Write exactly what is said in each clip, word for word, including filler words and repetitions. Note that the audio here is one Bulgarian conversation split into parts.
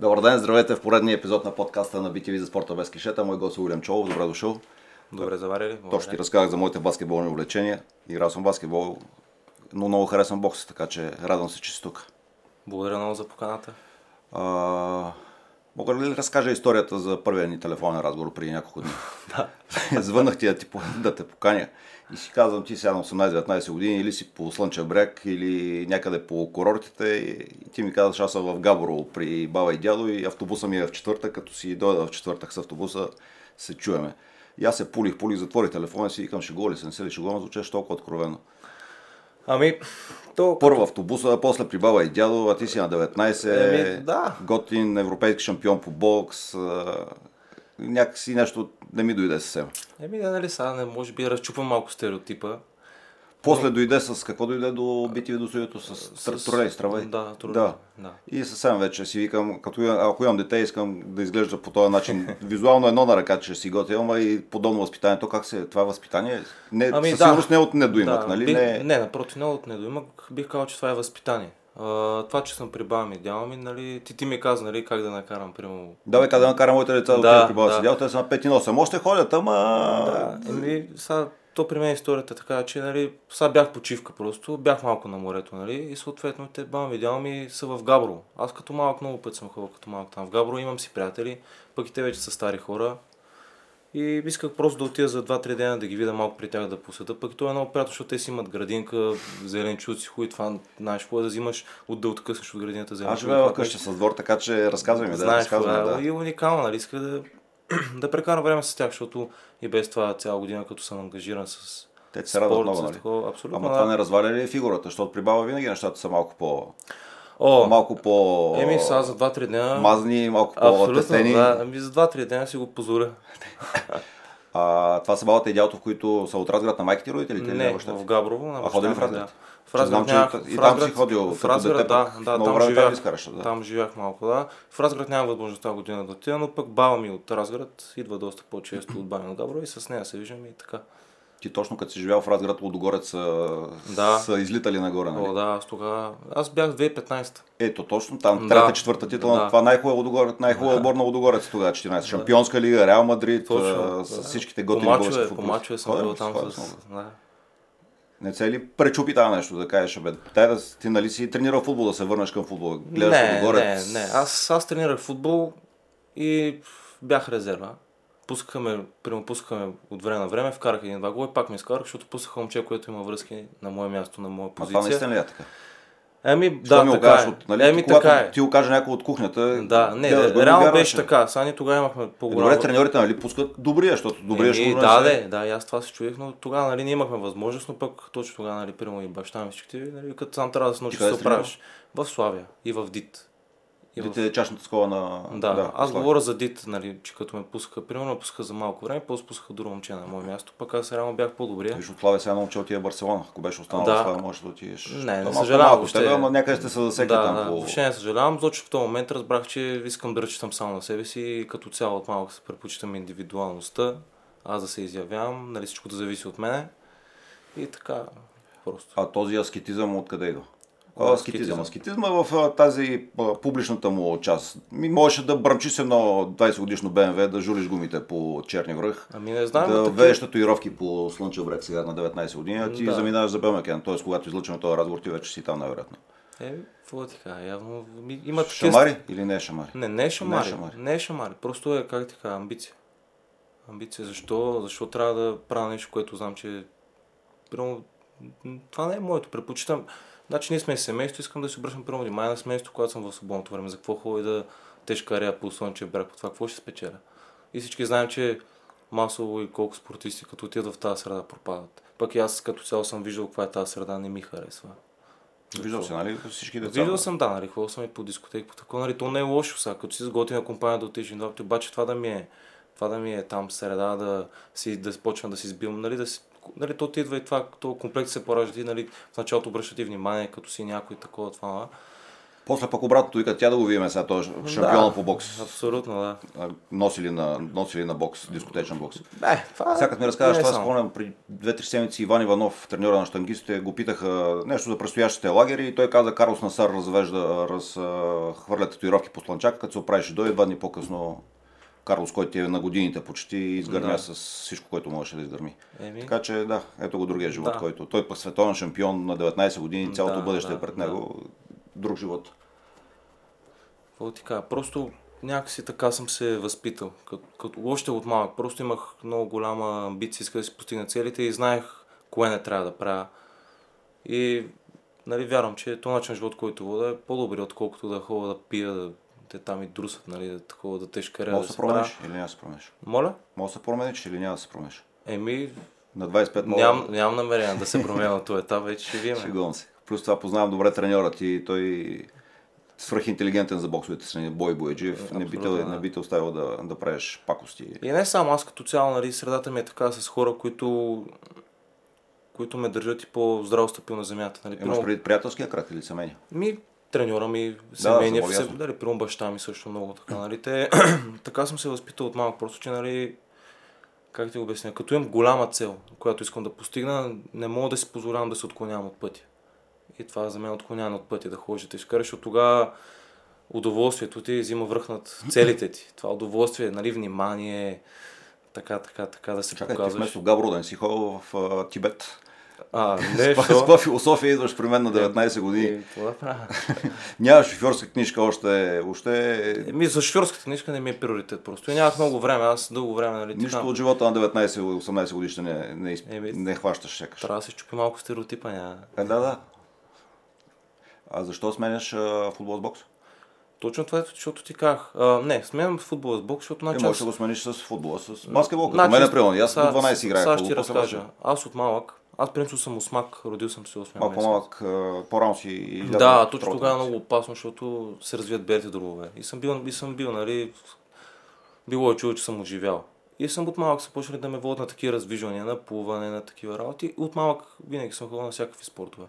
Добър ден, здравейте в поредния епизод на подкаста на би ти ви за спорта без клишета. Мой гост е Уильям Чолов, добре дошъл. Добре заварили. Точно ти разказах за моите баскетболни увлечения. Играл съм баскетбол, но много харесвам бокса, така че радвам се, че си тук. Благодаря много за поканата. А, мога ли да разкажа историята за първия ни телефонен разговор преди няколко дни? Да. Звъннах ти да, ти да те поканя и си казвам, ти сега на осемнадесет-деветнадесет години или си по Слънчев бряг, или някъде по курортите, и ти ми казваш, аз съм в Габрово при баба и дядо и автобуса ми е в четвъртък, като си дойда в четвъртък с автобуса, се чуеме. И аз се пулих, пулих, затворих телефона си и викам, шегува ли се, не се ли шегувам, звучеше толкова откровено. Ами, то... Първо автобуса, после при баба и дядо, а ти си на деветнадесет, ами, да. Готин, европейски шампион по бокс, а... някакси нещо не ми дойде съвсем. Еми да, нали сега, не, може би разчупвам малко стереотипа. После дойде с какво дойде до би ти ви до студиото? С тролей, с травей? Да, тролей. Да. Да. И съвсем вече си викам, като я, ако имам дете, искам да изглежда по този начин. Визуално едно на ръка, че си готвя, ама и подобно възпитание. То как се, това е възпитание? Не, ами, със да. Сигурност не от недоимък, да, нали? Би, не... не, напротив, не от недоимък. Бих казал, че това е възпитание. А, това, че съм при баба ми, дядо ми, нали, ти, ти ми каза, нали, как да накарам, примерно... Да, бе, как да накарам моите деца да отидат при баба си дядо, те са на пет и осем. Още ходят, ама... Да, еми, сега... То при мен историята така, че нали, сега бях почивка просто, бях малко на морето, нали, и съответно те бам видял ми са в Габрово. Аз като малък много път съм ходил, като малък там в Габрово, имам си приятели, пък и те вече са стари хора. И исках просто да отида за два-три дена да ги видя малко при тях да посета, пък това е много приятно, защото те си имат градинка, зеленчуци, хуй, това знаеш какво е да взимаш от да откъснеш от градината зеленчуци. Аз живея къща с двор, така че разказвай ми, да, разказваме, да. И уникално, нали, иска да... да прекарам време с тях, защото и без това цяла година, като съм ангажиран с те ти се радват много, нали? Такова, абсолютно. Ама това не разваля ли фигурата, защото при баба винаги нещата са малко по... О, малко по... Еми, сега за два-три дена... Мазни, малко по-тесени. Да. Ами за два-три дена си го позоря. А, това са бабата и дядото, в които са от Разград на майките родителите? Не, не в Габрово. На а ходили в Разград? Да. В Разград няма... И там си ходил в Разград, да, да, там живях, да. Там живях малко, да. В Разград няма възможността година да отида, но пък баба ми от Разград идва доста по-често от баба ми на Габрово и с нея се виждаме и така. Ти точно като си живял в Разград, Лудогорец са, да. Са излитали нагоре, нали? О, да, аз тогава... Аз бях в две хиляди и петнадесета. Ето, точно там, трета, да. Четвърта титла, да. Това най-хубава Лудогорец, най-хубава отбор на Лудогорец тогава, четиринадесета. Шампионска лига, Реал Мадрид, точно, с да. Всичките готини български футболисти. По мачове съм бил там с... с... Да. Не цели ли пречупи това нещо, да кажеш, бе, да, ти нали си тренирал футбол, да се върнеш към футбол, гледаш Лудогорец? Не, не, не, аз, аз тренирах футбол и бях резерва. Пускахме, пускахме от време на време, вкарах един-два гола и пак ми изкарах, защото пуснах момче, което има връзки на мое място, на моя позиция. А това наистина ли е така? Еми, що да, ми така окажеш, е. От, нали, еми, ти, така е. Ти окажа някой от кухнята... Да, не, да, да, реално беше така. Сега ние тогава имахме по-голяма... Е, добре, треньорите, нали, пускат добрия, защото добрия ще го да, да, да, и аз това се чудих, но тогава, нали, не имахме възможност, но пък точно тогава, нали, приема и баща ми всичките, нали, като сам трябва да се научиш да се оправиш. В Славия и в ДИТ. Дите в... е чашната скола на... Да, да аз слага. Говоря за ДИТ, нали, че като ме пускаха, примерно пускаха за малко време, после пускаха друго момче на мое място, пък аз реално бях по-добрия. Виж, от Славия сега едно момче отиде в Барселона, ако беше останал да. Славия, можеш да отидеш... Не, не съжалявам въобще. Тебе, ама някъде сте се засекли да, там. Да, по... въобще не съжалявам, защото в този момент разбрах, че искам да ръчитам само на себе си и като цяло от малко се предпочитам индивидуалността, аз да се изявявам, нали, всичко да зависи от мене и така просто. А този аскетизъм откъде идва? Аскетизъм. Аскетизма в тази публичната му част. Ми можеше да бръмчиш с едно двадесетгодишно БМВ, да жулиш гумите по Черни връх, ами не знам, да таки... вееш татуировки по Слънчев бряг сега на деветнадесет години, а ти да. Заминаваш за Белмекен. Т.е. когато излъчваме този разговор, ти вече си там най-вероятно. Е, какво ти кажа, явно... Има шамари такива... или не е шамари? Не, не е шамари. Не е шамари. Не е шамари. Просто е, как ти кажа, амбиция. Амбиция. Защо? Защо трябва да правя нещо, което знам, че... Прямо... Това не е моето. Предпочитам... Значи ние сме семейство, искам да си обръщам първо внимание на семейството, когато съм в свободното време. За какво хубаво и да тежка рея по Слънчев бряг, по това какво ще спечеля. И всички знаем, че масово и колко спортисти като отидат в тази среда пропадат. Пък и аз като цяло съм виждал каква е тази среда, не ми харесва. Виждал си, нали, всички деца? Виждал съм, да, нали, ходил съм и по дискотеки, по такова, нали, то не е лошо сега, като си с готина компания да отиш два пъти, обаче това да ми е, това да ми е там среда, да си да почвам да си сбивам, нали, да си нали, то ти идва и това, то комплект се поражда, нали, в началото обръща ти внимание, като си някой такова това. После пък обратното вика, тя да го видим сега, той е шампиона да, по бокс. Абсолютно, да. Носили на, носили на бокс, дискотечен бокс. Бе, това... Сега като ми разказваш, това спомням при две-три седмици Иван Иванов, треньора на щангистите, го питаха нещо за предстоящите лагери и той каза, Карлос Насар развежда, разхвърля татуировки по слънчака, като се оправиш и дойде два дни по-късно. Карлос, който е на годините почти, изгърмя да. с всичко, което можеше да изгърми. Еми. Така че да, ето го другия живот, да. който. Той пък световен шампион на деветнайсет години, цялото да, бъдеще да, е пред него. Да. Друг живот. Какво ти кажа? Просто някакси така съм се възпитал. Като, като още от малък. Просто имах много голяма амбиция, иска да си постигна целите и знаех кое не трябва да правя. И нали, вярвам, че този начин живот, който вода е по-добри, отколкото да ходя да пия, да те там и друсат, нали, да такова да тежка. Може да се промениш или няма да се промениш? Моля? Може да се промениш или няма да се промениш? Еми... На двайсет и пет мога... Ням, нямам намерение да се променя на този етап, вече ще видим. Шегувам се. Плюс това познавам добре треньорът и той свръхинтелигентен за боксовите страни, Бой Бояджиев, не би те да. оставил да, да правиш пакости. И не само аз като цяло, нали, средата ми е така с хора, които, които ме държат и по-здраво стъпил на земята. Нали. Имаш преди приятелския крак или семейния? Ми, треньора ми, семейния, да, се, дали, прямо баща ми също много така. Нали, те, така съм се възпитал от малък, просто че, нали, как ти го обясня, като имам голяма цел, която искам да постигна, не мога да си позволявам да се отклонявам от пътя. И това за мен отклоняне от пътя да ходиш да изкараш, от тогава удоволствието ти взима връх над целите ти. Това удоволствие, нали, внимание, така, така, така да се показваш. Чакай, ти вместо Габро да не си ходил в а, Тибет. А, не, с каква философия идваш при мен на деветнайсет години? Няма шофьорска книжка още. още... Еми, за шофьорската книжка не ми е приоритет просто. И нямах много време, аз дълго време, нали? Нищо там... от живота на деветнайсет-осемнайсет годишна не, не, не, не хващаш сякаш. Трябва да се чупи малко стереотипа, няма. Е, да, да. А защо сменяш а, футбол с бокс? Точно това е, защото ти казах. А, не, сменям футбол с бокс, защото начинам... Ти можеш да го смениш с футбола, с баскетбол, като мен е приемам. Аз на дванайсет играя футбол. Аз ще ти разкажа. Аз от малък, аз принцип съм осмак, родил съм се осмак. Малко малък, по-рано си... Да, точно тогава е много опасно, защото се развият белите дробове. И съм бил, и съм бил, нали... Било е чудо, че съм отживял. И съм от малък са почнали да ме водят на такива раздвижвания, на плуване, на такива работи. От малък винаги съм ходил на всякакви спортове.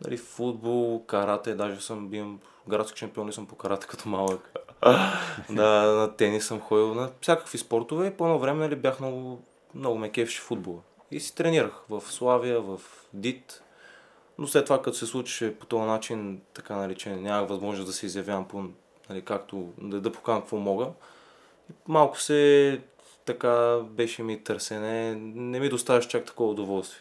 Дали футбол, карате, даже съм бил градски шампион и съм по карате като малък. да, на тенис съм ходил, на всякакви спортове и по едно време, нали, бях много, много ме кефеше футбола. И си тренирах в Славия, в ДИТ, но след това като се случи по този начин, така наречен, нямах възможност да се изявявам по, нали, както, да, да покажам какво мога. Малко се така беше ми търсене, не ми доставяш чак такова удоволствие.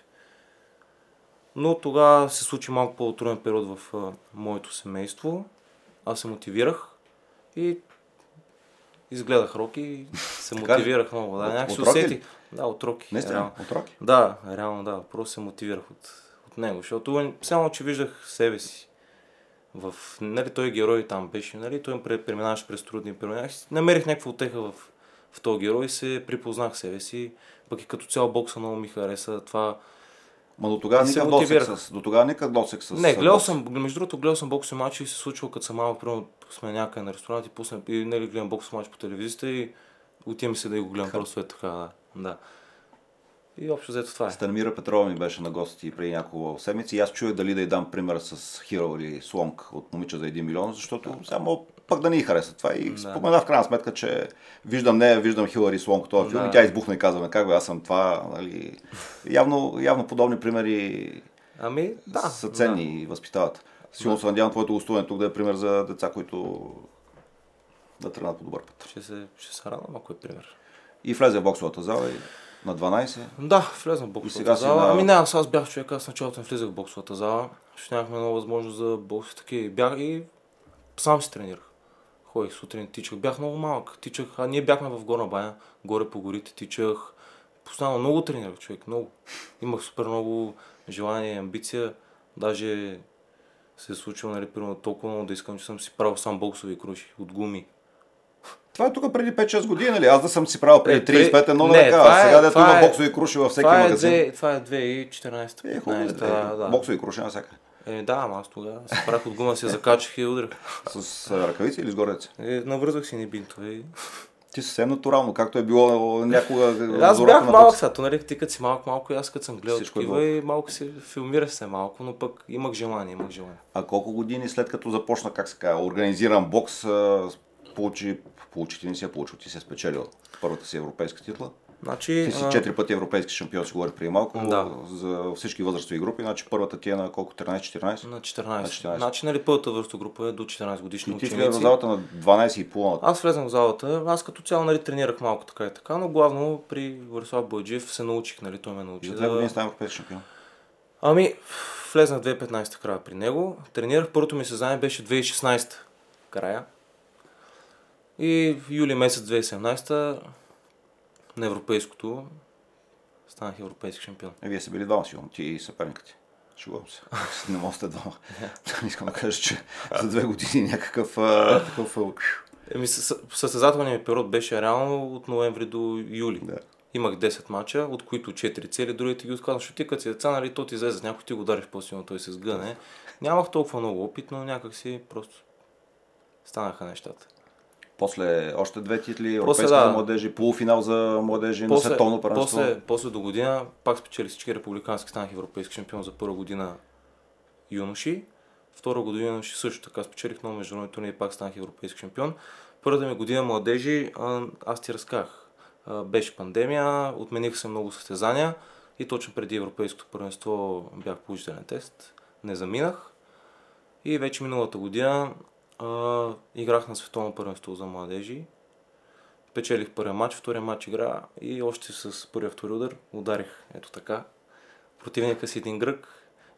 Но тогава се случи малко по-труден период в а, моето семейство. Аз се мотивирах и изгледах Роки и се мотивирах много. Да, някак се усетих. Да, от Роки. Наистина, от Роки? Да, реално да. Просто се мотивирах от, от него, защото само, че виждах себе си. В, нали, той герой там беше, нали, той им преминаваше през трудни периоди. Намерих някаква утеха в, в този герой и се припознах себе си. Пък и като цял бокса много ми хареса това. Ма до тогава никак досек с... До тогава никак досек с... Не, гледал съм, между другото, гледал съм боксови мачи и се случва като съм малък, примерно сме някъде на ресторант и пусна, и нали гледам боксови мачи по телевизията и отивам се да го гледам, просто е така, да. да. И общо взето това е. Станамира Петрова ми беше на гости преди няколко седмици и аз чуя дали да й дам пример с Хилари Слонг от Момиче за един милион, защото да. само пък да не й хареса това и да. спомена в крайна сметка, че виждам нея, виждам Хилари Слонг в този филм да. и тя избухна и казваме как бе, аз съм това, нали... Явно, явно подобни примери ами, да, са ценни да. и възпитават. Сигурно да. се надявам твоето гостуване тук да е пример за деца, които да тръгнат по добър път. Ще се, ще се радвам, ако е пример. И влезе в боксовата зала и... На дванайсет? Да, влезнах в боксовата зала. На... Ами не, аз, аз бях човек, аз началото не влизах в боксовата зала. Ще нямахме много възможност за бокси таки. Бях и сам си тренирах. Ходих сутрин, тичах. Бях много малък. Тичах, а ние бяхме в Горна баня. Горе по горите тичах. Постоянно много тренирах, човек. Много. Имах супер много желание и амбиция. Даже се е случило, нали, примерно толкова много да искам, че съм си правил сам боксови круши от гуми. Това е тук преди пет-шест години, нали? Аз да съм си правил преди трийсет и пет едно на ръка, а сега дето има боксови круши във всеки магазин. Това е две хиляди и четиринайсета. Боксови круши на всяка. Е, да, ама аз тогава се правих от гума, се закачах и удрях. С ръкавици или с горец? Навързвах си ни бинтове. Ти съвсем натурално, както е било някога... Аз бях малък сега, нали, ти като си малко-малко и аз като съм гледал такива и малко се филмирах се малко, но пък имах желание, имах желание. А колко години след като започна, как се казва, организиран бокс, получи, получи ти не си я получил, ти си е спечелил първата си европейска титла? Значи, ти си четири пъти европейски шампион, си говорих преди малко, да. За всички възрастови групи, значи първата ти е на колко, тринайсет-четиринайсет? На четиринайсет. На четиринайсет. Значи, нали, първата възрастова група е до четиринайсет годишни ученици. И ти влезеш в залата на дванайсет и половина. Аз влезам в залата, аз като цяло, нали, тренирах малко така и така, но главно при Борислав Бойджев се научих, нали, той ме научи. За две години стана европейски шампион. Ами, влезнах в две хиляди и петнайсета края при него, тренирах, първото ми състезание беше две хиляди и шестнайсета края. И в юли месец две хиляди и седемнайсета на европейското станах европейски шампион. Е, вие са били двама сигурно, ти и съперника ти. Шегувам се. Не мога сте двама. Не искам да кажа, че за две години някакъв... такъв... Еми, състезателният период беше реално от ноември до юли. Да. Имах десет мача, от които четири цели, другите ги отказвам. Защото ти като си деца, нали, то ти излезе, някой ти го удариш по-силно, той се сгъне. Нямах толкова много опит, но някак си просто станаха нещата. После още две титли, европейски да, за младежи, полуфинал за младежи после, на световно първенство. После, после до година пак спечели всички републикански, станах европейски шампион за първа година юноши. Втора година юноши също така спечелих много международни турнири и пак станах европейски шампион. Първата ми година младежи, аз ти разках, беше пандемия, отмениха се много състезания и точно преди европейското първенство бях положителен тест, не заминах и вече миналата година Uh, играх на световно първенство за младежи, печелих първия матч, втория матч игра и още с първия втори удар ударих ето така противника си един грък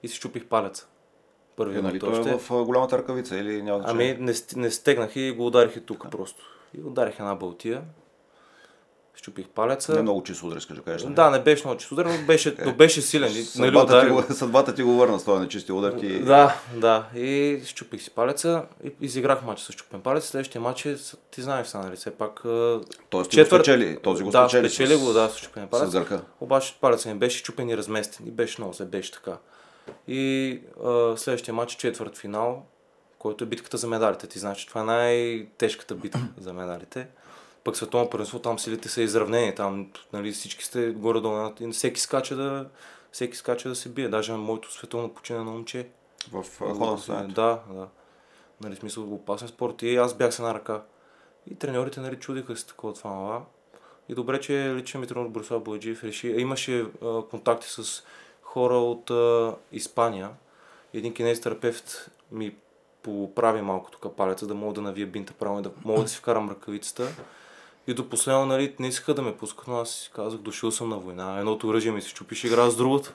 и си чупих палеца. Първият нали той още... е в голямата ръкавица или няма да ами не, не стегнах и го ударих и тук да. Просто. И ударих една балтия, щупих палеца. Не много чист удар, искаш да кажеш. Да, не беше много чист удар, но беше, но беше силен. Съдбата, нали, ти го, съдбата ти го върна с този нечистия удар. Ти... Да, да. И щупих си палеца и изиграх матча с щупен палец. Следващия матч е, ти знаеш са, нали, все пак... Тоест ти четвър... го спечели, този го спечели. Да, спечели го, да, с щупен палец. С дърка. Обаче палеца ми беше чупен и разместен. И беше много, се беше така. И а, следващия матч е четвърт финал, който е битката за медалите. Ти знаеш, че това е най-тежката битка за медалите. Пък световно първенство, там силите са изравнени, там, нали, всички сте горе-долу, всеки скача да, всеки скача да се бие, даже на моето световно починено момче. В хода състоянието? Да, да. Нали, смисъл, опасен спорт и аз бях с една ръка. И треньорите, нали, чудиха се такова това мала. И добре, че личен ми треньор Борислав Бойджиев реши, имаше а, контакти с хора от а, Испания. Един кинезитерапевт ми поправи малко тук палеца, да мога да навия бинта правилно и да мога да си вкарам ръкавицата. И до последно, нали, не искаха да ме пускат, но аз си казах, дошъл съм на война. Едното оръжие ми се чупиш, игра с другото.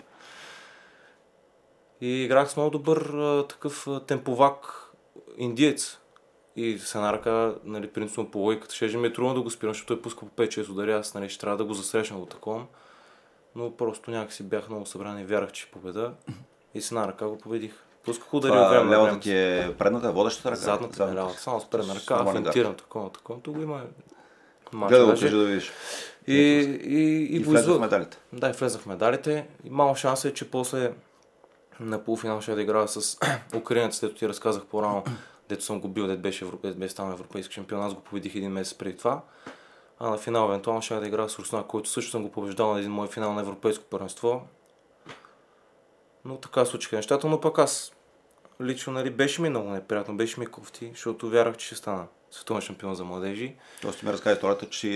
И играх с много добър а, такъв а, темповак индиец. И с една ръка, нали, принципно по логиката, ще ми е трудно да го спирам, защото той пуска по пет-шест удари, аз, нали, ще трябва да го засрещна го такова. Но просто някакси бях много събран и вярах, че победа. И с една ръка го победих. Пусках удари от време. Лявата ти е предната, водещата ръка? Задната ми е лявата, само с предна ръка, афентирам такова, такова. Тук има... Гледа го, кажи да видиш. И, и, и, и влезах в медалите. Да, и влезах в медалите. И малък шанс е, че после на полуфинал ще да играя с украинец, дето ти разказах по-рано, дето съм го бил, дето беше, беше станал европейски шампион. Аз го победих един месец преди това. А на финал евентуално ще да играя с Руснак, който също съм го побеждал на един мой финал на европейско първенство. Но така случиха нещата, но пък аз лично, нали, беше ми много неприятно, беше ми кофти, защото вярвах, че ще стана световен шампион за младежи. Тоест ти ми разкази втората, че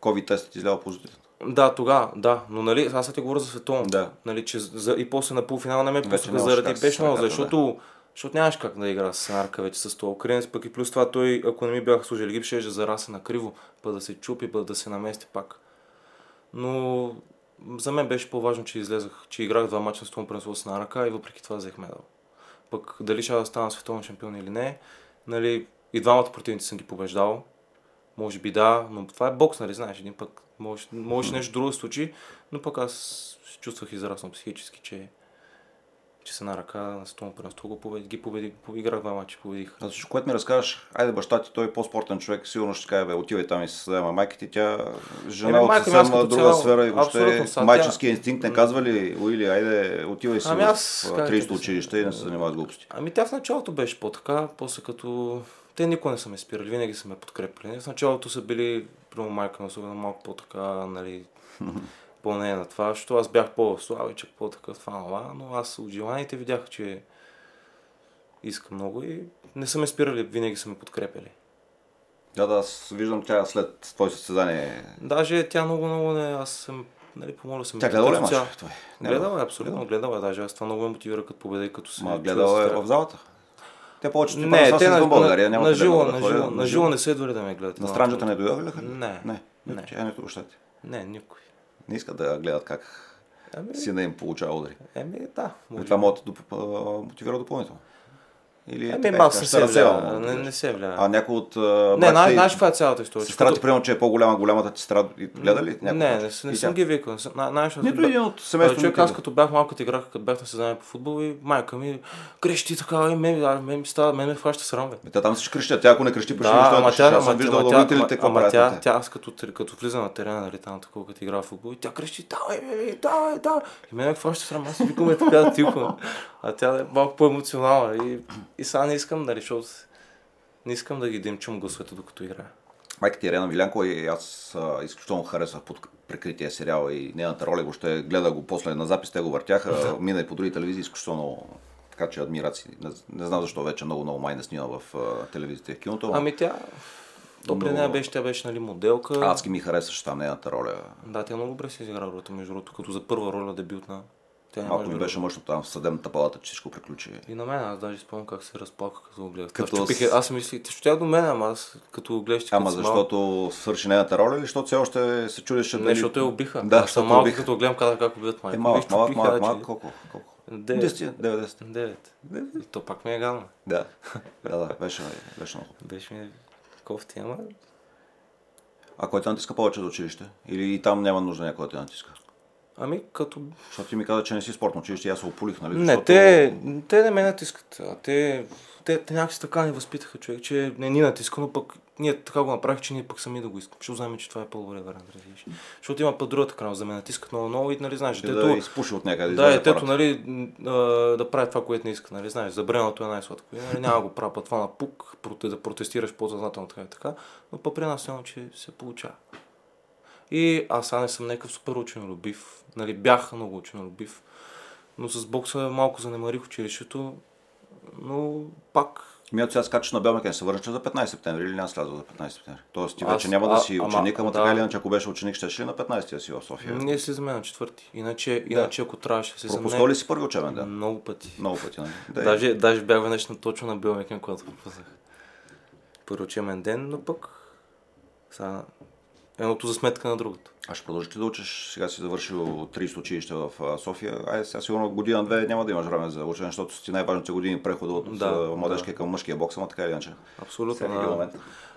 COVID тестът излява позитивно. Да, тогава, да, но, нали, аз ти говоря за световното. Да. Нали, че за, и после на полуфинала не ме пускаха заради беше много, защото, защото нямаш как да игра с нарка вече с това украинец, пък и плюс това той, ако не ми бяха служили гип, ще е зараса на криво, път да се чупи, път да се намести пак. Но за мен беше по-важно, че излезах, че играх два мача на световно първенство с нарка и въпреки това взех медал. Пък дали ще да стана световен шампион или не, нали, и двамата противници съм ги побеждал. Може би да, но това е бокс, нали, знаеш, един пък можеш, можеш нещо друго да случи, но пък аз се чувствах израснал психически, че, че се на ръка на световно първенство ги победих, играх два мача, победих. А всичко, което ми разкажеш, айде баща ти, той е по-спортен човек, сигурно ще каже, бе, отивай там и се съдема майка ти, тя жена е от съвсем друга цяло, сфера и въобще майчинския инстинкт не казва ли, Уили, айде, отивай си ами аз, в трийсето училище и не се занимава с глупости. Ами тя в началото беше по-така, после като те никога не са ме спирали, винаги са ме подкрепили. В началото са били, примерно майка ми, особено малко по-така, нали, по-не на това, защото аз бях по-слабичък, по-така, това, това, но аз от желаните видях, че иска много и не са ме спирали, винаги са ме подкрепили. Да, да, аз виждам тя след твое състезание. Даже тя много-много не, аз съм, нали, помоля съм... Тя гледала ли мач? Гледала е, абсолютно, гледала е, даже аз това много ме мотивира, като победа и като се... Ма гледала е в залата? Те повечето ти пара са в България, няма да гледала. На жила не са идвали да ме гледат. На странджата не дойдоха ли? Не. Не, не, не, никой. Не искат да гледат как сина им получава удари. Еми, да. Това може да мотивира допълнително. Или ами, така, се се разсевам, не, не се влияе. А някой от... Не, знаеш на, каква е цялата история? Сестра ти приема, че е по-голяма, голямата ти сестра гледа ли? Не, не, не, не съм ги викал. Нито един от семейството. Човек, аз като бях малката играх, като бях на състезание по футбол и майка ми крещи така, и мен ме хваща срам. Та там си креща, тя ако не крещи, прещи нещо. Аз съм виждал родителите какво правят. Тя аз като влиза на терена, там такова, като игра в футбол и тя крещи, давай, давай, давай. И мен хваща срам, аз викаме така да тихо. А тя е малко по-емоционална. И сега не искам да реша, не искам да ги димчам гласовете, докато играя. Майка ти Елена Вилянкова и аз а, изключително харесвах под прикрития сериал и нейната роля, въобще гледах го после на запис, те го въртяха, мина и по други телевизии, изключително така че адмирации. Не, не знам защо вече много-много майна снима в а, телевизията и в киното. Ами тя, добре но... не беше, тя беше нали, моделка. Адски ми харесваше там нейната роля. Да, тя много добре си изигра ролята, между другото, като за първа роля дебютна. Малко ми беше мъчно там в съдебната палата, че всичко приключи. И на мен, аз даже спомням как се разплака, като го гледах. Като... Аз, чупих, аз мислих, че тя до мен, ама аз като го гледаш... Ама защото мал... свърши нейната роля или защото все още се чудеше... Не, дали... защото я убиха. Да, аз съм малко като гледам казах как убиват майка. Е, малък, малък, малък, малък, колко? колко? девет. И то пак ми е гадно. Да, да, да, беше много. Беше ми кофти, ама... А кой те натиска повече до училище? Или и там няма нужда някой да те натиска? Ами като... Защото ти ми каза, че не си спортно училище, аз се опулих, нали? Не, защото... те, те не ме натискат. Те, те, те някакси така ни възпитаха, човек, че не ни натиска, но пък ние така го направих, че ние пък сами да го искам. Защото знаем, че това е по-добре вариант, разбираш. Защото има път другата крана, за да ме натискат много, много и нали знаеш, детето... Да изпуши от някъде. Да, детето, нали, да прави това, което не иска, нали, знаеш, забреното е най-сладко. Нали, няма го правя това на пук, да протестираш по-съзнателно така и така, но пък при нас няма, че се получава. И аз сега не съм някакъв супер ученолюбив, нали, бях много ученолюбив, но с бокса малко занемарих училището, но пак... Мието сега скачаш на Белмекен, се върнеш за петнайсети септември или няма слязва за петнайсети септември? Тоест ти аз, вече няма а, да си ученик, ама да. Така или иначе ако беше ученик, ще ще ли на петнайсети си в София? Ние си за мен на четвърти, иначе, да. Иначе ако трябваше да се замея... Пропускал ли си първи учебен ден? Много пъти. Много пъти, нали? Да, даже, даже бях веднъж точно на Белмекен, когато пропуснах. Първи учебен ден, но пък сега... Едното за сметка на другото. А ще продължиш да учиш? Сега си завършил трийсет училища в София. Ай, сега сигурно година-две няма да имаш време за учене, защото си най-важните години прехода от да, младежкия да. Към мъжкия бокс, ама така или иначе. Абсолютно. А...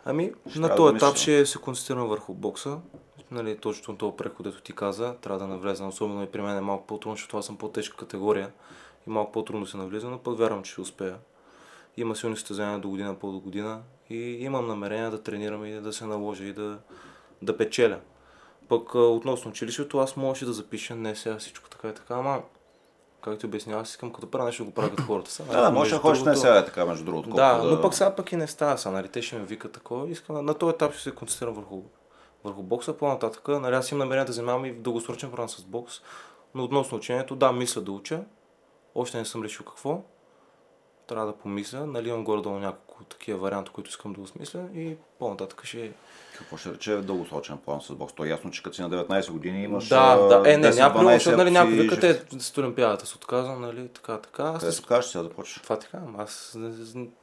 Ами, ще на този да етап ще се концентрирам върху бокса. Нали, точно този преход, дето ти каза, трябва да навлезна. Особено и при мен е малко по-трудно, защото аз съм по-тежка категория и малко по-трудно се навлиза, но пък вярвам, че ще успея. Има силни състезания до година, по-до година и имам намерение да тренирам и да се наложа и да. Да печеля. Пък относно училището, аз можеше да запиша не сега всичко така и така, ама както обяснявам, аз искам като правя нещо да го правят хората са. Да, може да ходиш не сега така между другото. Да, но пък сега пък и не става са, нали, те ще ми викат такова. Искам на този етап ще се концентрирам върху, върху бокса, по-нататък. Нали, аз имам намерение да занимавам и в дългосрочен план с бокс, но относно учението, да, мисля да уча, още не съм решил какво. Трябва да помисля, нали имам горе-долу няколко такива варианта, които искам да осмисля и по-нататък ще... Какво ще рече дългосрочен план с бокс? То е ясно, че като си на деветнайсет години имаш да, да. Е, не, няма приема, защото нали, някой викът е с Олимпиадата се отказа, нали, така, така. Къде се откажеш сега да почнеш? Това така, аз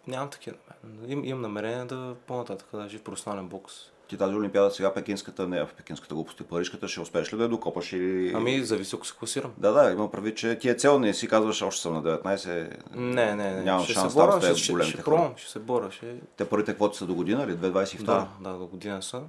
нямам такива намерения. Имам намерение да по-нататък, даже в професионален бокс. Ти тази Олимпиада сега пекинската, не в пекинската глупост и парижката, ще успееш ли да я докопаш или... Ами, зависи ако се класирам. Да, да, имам предвид, че ти е цел, не си казваш, още съм на деветнайсет, не, не, не. Нямам ще шанс се боря, да сте големите ще, ще хора. Ще се боря, ще... Те първите квоти са до година или две хиляди двайсет и втора? Да, да, до година са.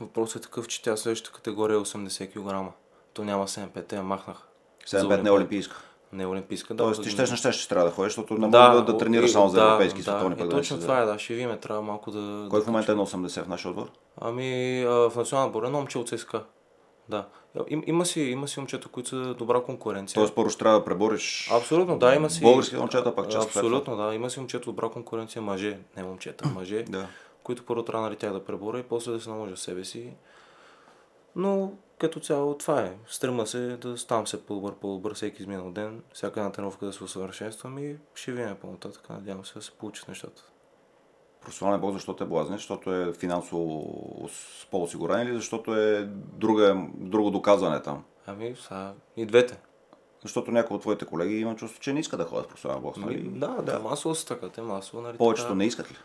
Въпросът е такъв, че тя следващата категория е осемдесет килограма. То няма седем пет, те я махнаха. седем пет не е олимпийска? Не е олимпийска, да. Тоест ти щеш не щеш ще трябва да ходиш, защото не да, може да, да тренираш само за да, европейски да, световни пък. Да, точно това е, да, ще видим, трябва малко да... Кой да в момента е на осемдесет в нашия отбор? Ами а, в националния отбор е момче от ЦСК. Да. Им, има, си, има си момчета, които са добра конкуренция. Тоест, първо ще трябва да пребориш. Абсолютно, да, има си. Българските момчета пак част. Абсолютно, да. Има си момчета, добра конкуренция, мъже, не момчета, мъже, да. Които първо трябва нали тях да преборя и после да се наложа себе си. Но като цяло това е. Стрима се да ставам се по-добър, по-добър всеки изминал ден, всяка една тренировка да се усъвършенствам и ще видим по-нататък. Надявам се да се получат нещата. Професионален бокс, защото е блазнен, защото е финансово по-осигурен или защото е друга, друго доказване там? Ами, са и двете. Защото някои от твоите колеги има чувство, че не иска да ходят в професионален бокс, нали? Ами, да, да, масово са така, те масово, нали? Повечето така... не искат ли?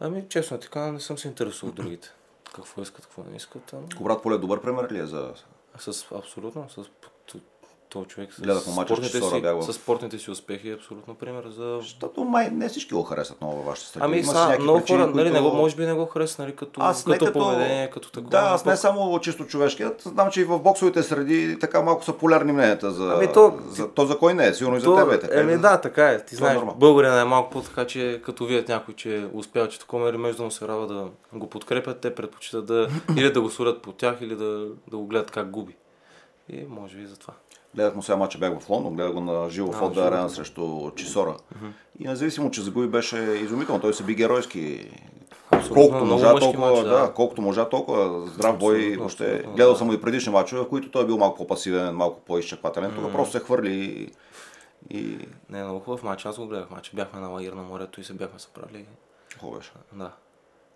Ами, честно така, не съм се интересувал от другите. Какво искат, какво не искат. Ами... Кубрат Пулев добър пример ли е за... С, абсолютно, с... този човек с, спортните си, с спортните си успехи е абсолютно пример за... Защото май не всички го харесват много във вашата страна. Ами са, много хора, нали, които... може би не го харесва, нали, като, аз като, като поведение, като такова. Да, аз не само чисто човешкият, знам, че и в боксовите среди така малко са полярни мненията за... Ами то... за то за кой не е, сигурно и за тебе е така. Еми да, така е, ти знаеш, българина е малко по-така, че като видят някой, че успял, че такова или между му се рава да го подкрепят, те предпочитат да или да го сурят по тях, или да, да го гледат как губи. И може би за това. Гледах му сега мача, бях в Лондон, гледах го на живо в Одда Арена срещу Чисора. Mm-hmm. И независимо, че загуби, беше изумително. Той се би геройски. Колкото можа, толкова, матч, да. Да, колкото можа, толкова здрав бой. Въобще... Гледал да. съм и предишни мачове, в които той е бил малко по-пасивен, малко по-изчаквателен. Mm-hmm. Тогава просто се хвърли и... Не, е много хубав мач. Аз го гледах мача. Бяхме на лагер на морето и се бяхме събрали. Хубаво беше. Да.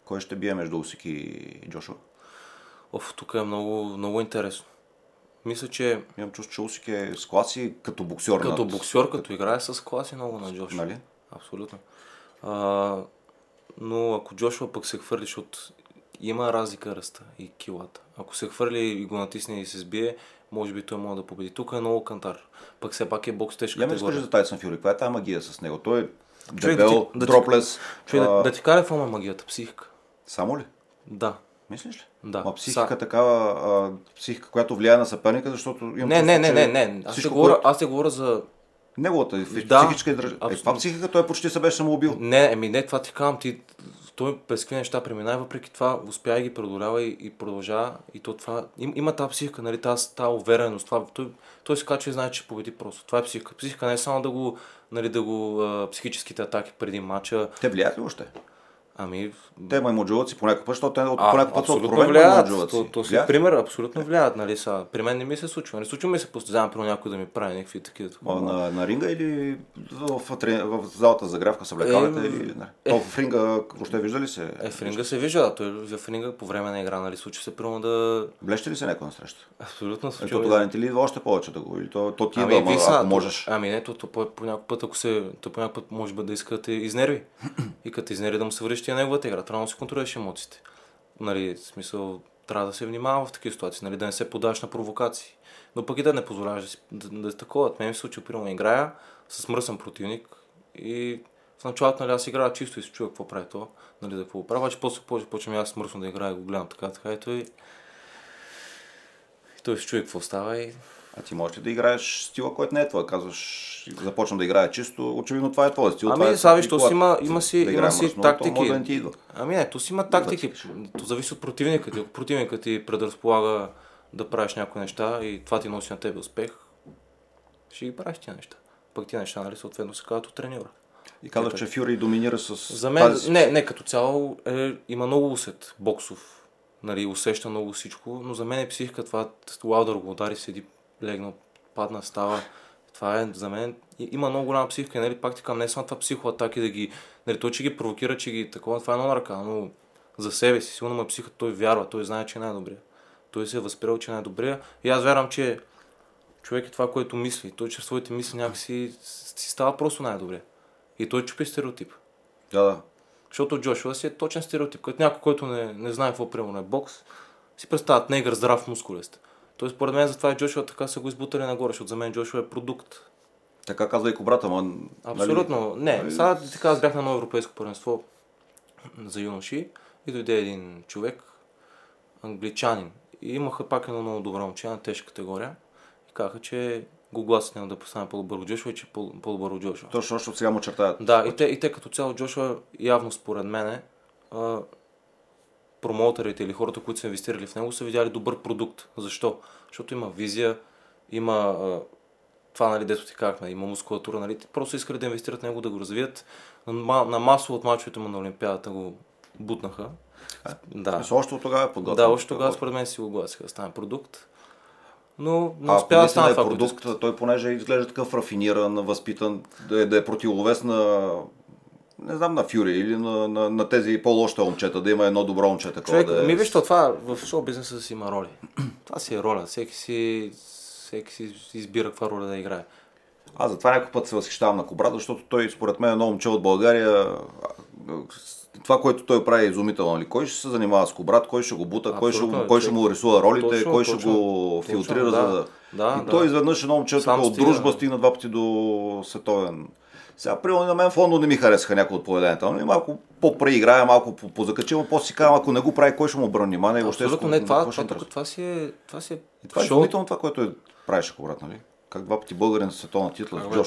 Кой ще бие между Усик и Джошуа? Оф, тук е много, много интересно. Мисля, че... Имам чувство, че Усик е с класи като боксер. Като над... боксер, като играе с класи много на Джошуа. Нали? Абсолютно. А, но ако Джошуа пък се хвърлиш от... Има разлика ръста и килата. Ако се хвърли и го натисне и се сбие, може би той може да победи. Тук е много кантар. Пък все пак е бокс тежка категория. Я ме скажи за Тайсон Фьюри, каква е тази магия с него? Той е дебел, да ти, дроплес. Човек, а... да, да ти кара в ама магията, психика. Само ли? Да. Мислиш ли? Да. Ма психика са... такава, а, психика, която влияе на съперника, защото имам... Не, не, не, не, не. Аз те говоря, аз те говоря за... Неговата психичка издръжка. Да, е, това психика, той почти се беше самоубил. Не, еми не, това ти казвам, ти... Той през какви неща преминава, въпреки това успя и ги преодолява и, и продължава. И то това... Им, има тази психика, нали, тази, тази увереност. Това, той, той се качва и знае, че победи просто. Това е психика. Психика не е само да го, нали, да го а, психическите атаки преди матча. Те влияят ли още? Ами... Те маймуджулъци по някакъв път, защото те от някакъв път са откровени маймуджулъци. То си пример, абсолютно влияят, нали са. При мен не ми се случва. Не случва ми се постезавам при някой да ми прави някакви такива. А, на, на ринга или в, в, в залата за грявка са влекалите? Е, или... е, то в ринга, въобще вижда ли се? Е, в ринга се вижда, да. Той в ринга по време на игра, нали, случва се приема да... Блеща ли се някой на среща? Абсолютно случва. Ето тогава не ти ли идва още повече да го... Или то, то ти ами, идва, ама, ако можеш. Ами не, то, то по, по някакъв път, ако се... То по някакъв път може да иска да те изнерви. И като изнерви да му се връща е неговата игра. Трябва да си контролираш емоциите. Нали, в смисъл, трябва да се внимава в такива ситуации, нали, да не се подаваш на провокации. Но пък и да не позволяваш да си да, да е такова. От мен ми се случи, примерно играя с мръсен противник и в началото, нали, аз играя чисто и се чува какво прави то, нали, да какво правя, че после почвам аз мръсно да играя и го гледам така, така и той... И той се чуе какво става и... А ти можеш ли да играеш стила, който не е твой? Казваш, започвам да играя чисто, очевидно това е твой стил. Ами, Сави, то си има, има си, да има си тактики. Да ами не, то си има тактики. То зависи от противника ти. Ако противника ти предразполага да правиш някои неща и това ти носи на тебе успех, ще ги правиш тия неща. Пък тия неща, нали, съответно се казват от треньора. И казваш, че Фюри доминира с... За мен, тази... не, не, като цяло е, има много усет боксов, нали, усеща много всичко, но за мен е психика това, лаудър го удари, седи легнал, падна, става. Това е за мен. Има много голяма психика, нали, пак ти към не само това психоатаки да ги... Нали, той, че ги провокира, че ги такова, това е една ръка, но за себе си, сигурно му е психът, той вярва, той знае, че е най-добрия. Той се е възпирал, че е най-добрия. И аз вярвам, че човек е това, което мисли. Той, че в своите мисли някакси си става просто най-добрия. И той чупи стереотип. Да, да. Защото Джошуа си е точен стереотип. Като някой, който не, не знае какво примерно е бокс, си представят негър здрав мускулест. Той според мен затова и Джошуа така са го избутали нагоре, защото за мен Джошуа е продукт. Така казва и Кубрата, ма... Абсолютно. Нали? Не, нали? Сега така аз бях на едно европейско първенство за юноши и дойде един човек, англичанин. И имаха пак едно много добро момче на тежка категория и казаха, че го гласът няма да поставя по-добър от Джошуа и че е по-добър от Джошуа. Точно, защото сега му чертаят. Да, и те, и те като цяло Джошуа явно според мен промоутерите или хората, които са инвестирали в него, са видяли добър продукт. Защо? Защото има визия, има това, нали, дето ти казахме, има мускулатура, нали, просто искали да инвестират в него, да го развият. На масово от мачовете му на Олимпиадата го бутнаха. А, да. Още от тогава е подготвен. Да, още тогава според мен си го гласиха да стане продукт. Но не успя да стане продукт. Той понеже изглежда такъв рафиниран, възпитан, да е, да е противовес на, не знам, на Фюри или на, на, на тези по-лошите момчета, да има едно добро момче такова. Човек, да е... ми вижте, това в шоу-бизнеса си има роли. Това си е роля. Всеки си, всеки си избира каква роля да играе. Аз затова някой път се възхищавам на Кубрат, защото той според мен е едно момче от България. Това, което той прави, е изумително. Кой ще се занимава с Кубрат, кой ще го бута, кой ще, кой ще му рисува ролите, точно, кой ще точно, го филтрира. Точно, да, за... да, и той да. Изведнъж едно момче от дружба стигна два пъти до световен. Сега, примерно, на мен в Лондон не ми харесаха някои от поведението, но и малко по-преиграя, малко по-закачива, после си казвам, ако не го прави, кой ще му обърне внимание? Абсолютно, не, това, това, това, това си е... Това си е, и това е изумително това, което е, правиш Кубрат, нали? Как два пъти българин на световна титла с Джошуа.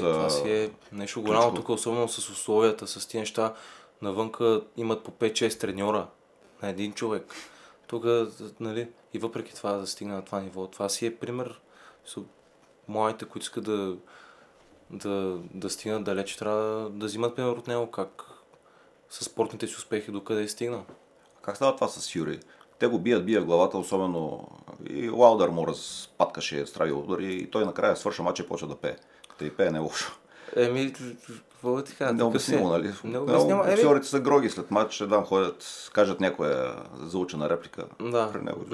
Това си е нещо голямо тук, особено с условията, с тези неща. Навънка имат по пет-шест треньора на един човек. Тук, нали, и въпреки това да стигна на това ниво. Това си е пример. Моите, които искат да, да, да стигнат далеч, трябва да взимат пример от него, как със спортните си успехи докъде е стигнал. Как става това с Юри? Те го бият, бият главата, особено и Лаудър му разпаткаше, е страви удар и той накрая свърша матча и почва да пее. Та и пее не е лошо. Еми, какво да ти кажа? Не обяснимо, нали? Не обяснимо. Боксерите са гроги след матч, едва ходят, кажат някоя заучена реплика. Да. При него.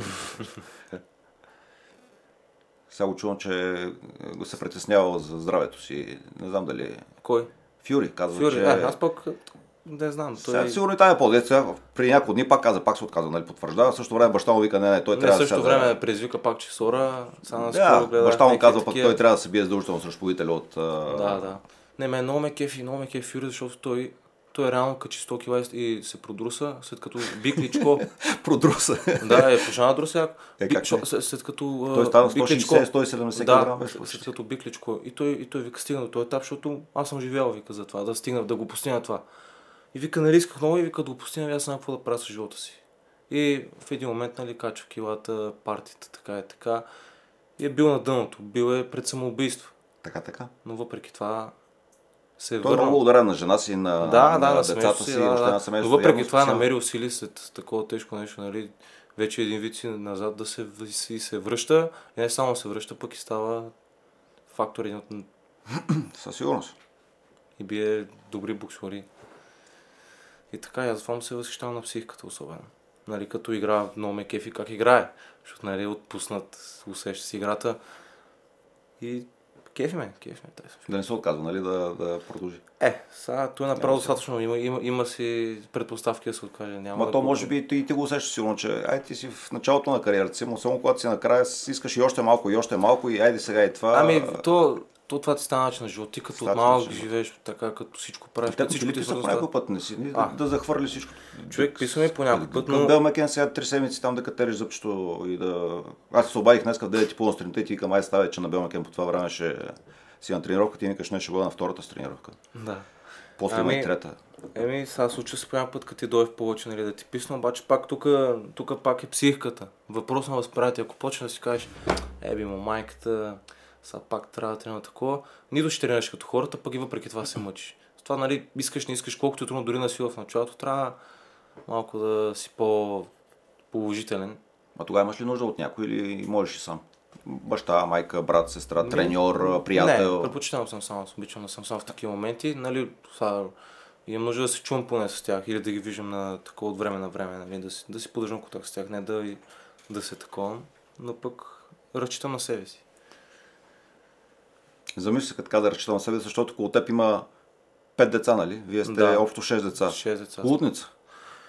Сега го чувам, че го се притеснявал за здравето си. Не знам дали... Кой? Фюри, казва, Фюри. Че... А, аз пък не знам. Той... Сега, сигурно и тази по-деца. При няколко дни пак каза, пак се отказа, нали, потвърждава. В същото време баща му вика, не, не, той не, трябва да се... Не, същото време да... предизвика пак Чесора. Да, баща му казва, пак той трябва да се бие задължително срещу победителя от... Да, да. Не, мен много ме кефи, много ме кефи Фюри, защото той, той реално качи сто килограма и се продруса, след като бикличко... Продруса? Да, е почнава друса. Е, как ще? След като... Той става сто шейсет до сто и седемдесет килограма. Да, след като бикличко. И той, и той вика, стигна до този етап, защото аз съм живял, вика, за това, да стигна, да го постигна това. И вика, нали, исках много и вика, да го постигна, аз знам какво да правя с живота си. И в един момент, нали, качва килата, партията, така и така. И е бил на дъното, бил е пред самоубийство. Така, така. Но въпреки това... Той върна. Е много ударен на жена си, на, да, на, да, на децата си, да, въобще да. На семейство. Но въпреки това намерил сили след такова тежко нещо, нали, вече един вид си назад да се, си, се връща. И не само се връща, пък и става фактор един от... Със сигурност. И бие добри боксери. И така, аз това му се възхищавам на психиката особено. Нали, като игра много ме кефи как играе. Защото, нали, отпуснат, усеща си играта. И... Кефи ме, кефи ме. Да не се отказва, нали, да, да продължи. Е, сега той направо достатъчно. Има, има, има си предпоставки да се откаже. Няма. Ма да то го... може би и ти го усещаш сигурно, че ай ти си в началото на кариерата си, но само когато си накрая искаш и още малко, и още малко, и айде сега и това. Ами, то, то това ти стана начин на живота. Ти като от малък живееш така, като всичко правиш. Те всичко ти се по някой път не си, а, да, да захвърли всичко. Човек, писаме по някой път. Но... Бел Макен сега три седмици там да катериш зъбчето и да... Аз се обадих днес в девет и половина сутринта и ти към ай става, че на Бел Макен по това време ще си на тренировка, ти викаш, не, ще бъда на втората тренировка. Да. После ами, и трета. Еми, сега случва се по някой път, като ти дойде в повече, нали, да ти писна, обаче пак тук пак е психиката. Въпрос на възприятие. Ако почне да си кажеш, еби му майката, сега пак трябва да тренира такова, нито ще тренираш като хората, пък и въпреки това се мъчиш. Това, нали, искаш, не искаш, колкото е трудно дори на сила в началото, трябва малко да си по-положителен. А тогава имаш ли нужда от някой или можеш и сам? Баща, майка, брат, сестра, треньор, приятел? Не, предпочитавам съм сам, обичам да съм сам в такива моменти, нали, сега имам нужда да се чувам поне с тях или да ги виждам на такова от време на време, нали, да си, да си поддържам контакт с тях, не да, да се таковам, но пък разчитам на себе си. Замисли се като каза да разчитам на себе, защото около теб има пет деца, нали? Вие сте да. Общо шест деца. шест деца. Лудница.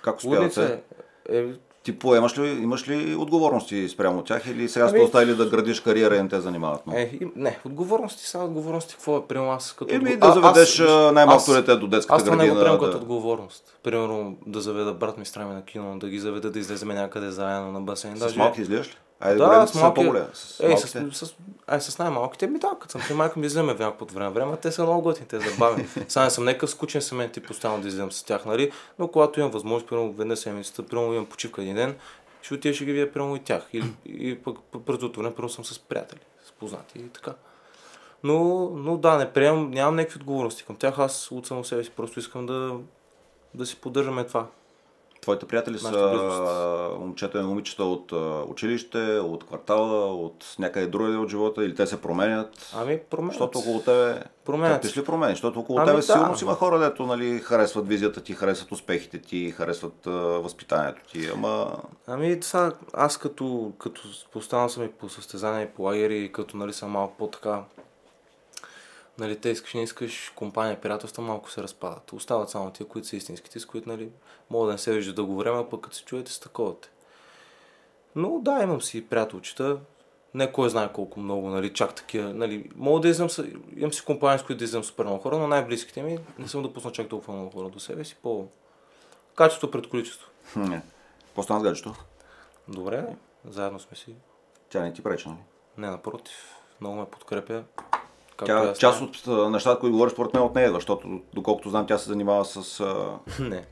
Как успявате? Е... Ти поемаш ли, имаш ли отговорности спрямо от тях или сега сте ами... оставили да градиш кариера и не те занимават? Но... Е, не, отговорности са отговорности. Какво е? Примерно аз като... Еми да заведеш най-малко дете до детската градина. Аз не го приемам да... като отговорност. Примерно да заведа брат ми страни на кино, да ги заведа да излеземе някъде заедно на басейн. С даже... малки излезеш ли? Айде, да, големите са по-големи. Ей, с, с, с, ай, с най-малките ми, да, като съм при майка ми излизаме време под време. Време, те са много готини, те забавени. Сега не съм някакъв скучен семен тип, постоянно да излизам с тях, нали? Но когато имам възможност, примерно веднъж седмицата, примерно имам почивка един ден, ще отида, ще ги видя прямо и тях. И, и пък през това време, примерно съм с приятели, с познати и така. Но, но да, не приемам, нямам някакви отговорности към тях, аз от само себе си просто искам да, да си поддържаме това. Твоите приятели са момчета и момичета от училище, от квартала, от някъде другаде от живота или те се променят? Ами променят. Защото около тебе... Променят. Ти ли променят? Защото около ами, тебе да, сигурно си има хора, дето нали, харесват визията ти, харесват успехите ти, харесват а, възпитанието ти, ама... Ами сега аз като, като останал съм и по състезания и по лагери, като нали, съм малко по-така... Нали, те искаш, не искаш, компания, приятелства малко се разпадат. Остават само тия, които са истинските, с които нали, мога да не се вижда дълго време, пък като се чуете с таковате. Но да, имам си приятелчета, не кой знае колко много, нали, чак такива. Нали, мога да излизам, имам си компания, с които да излизам супер много хора, но най-близките ми не съм допуснал чак толкова много хора до себе си, по качество пред количество. По-стана с гаджето? Добре, заедно сме си. Тя не ти пречи, нали? Не, напротив, много ме подкрепя. Тя, да част от нещата, които говориш, според мен от нея, защото доколкото знам, тя се занимава с... А... Не.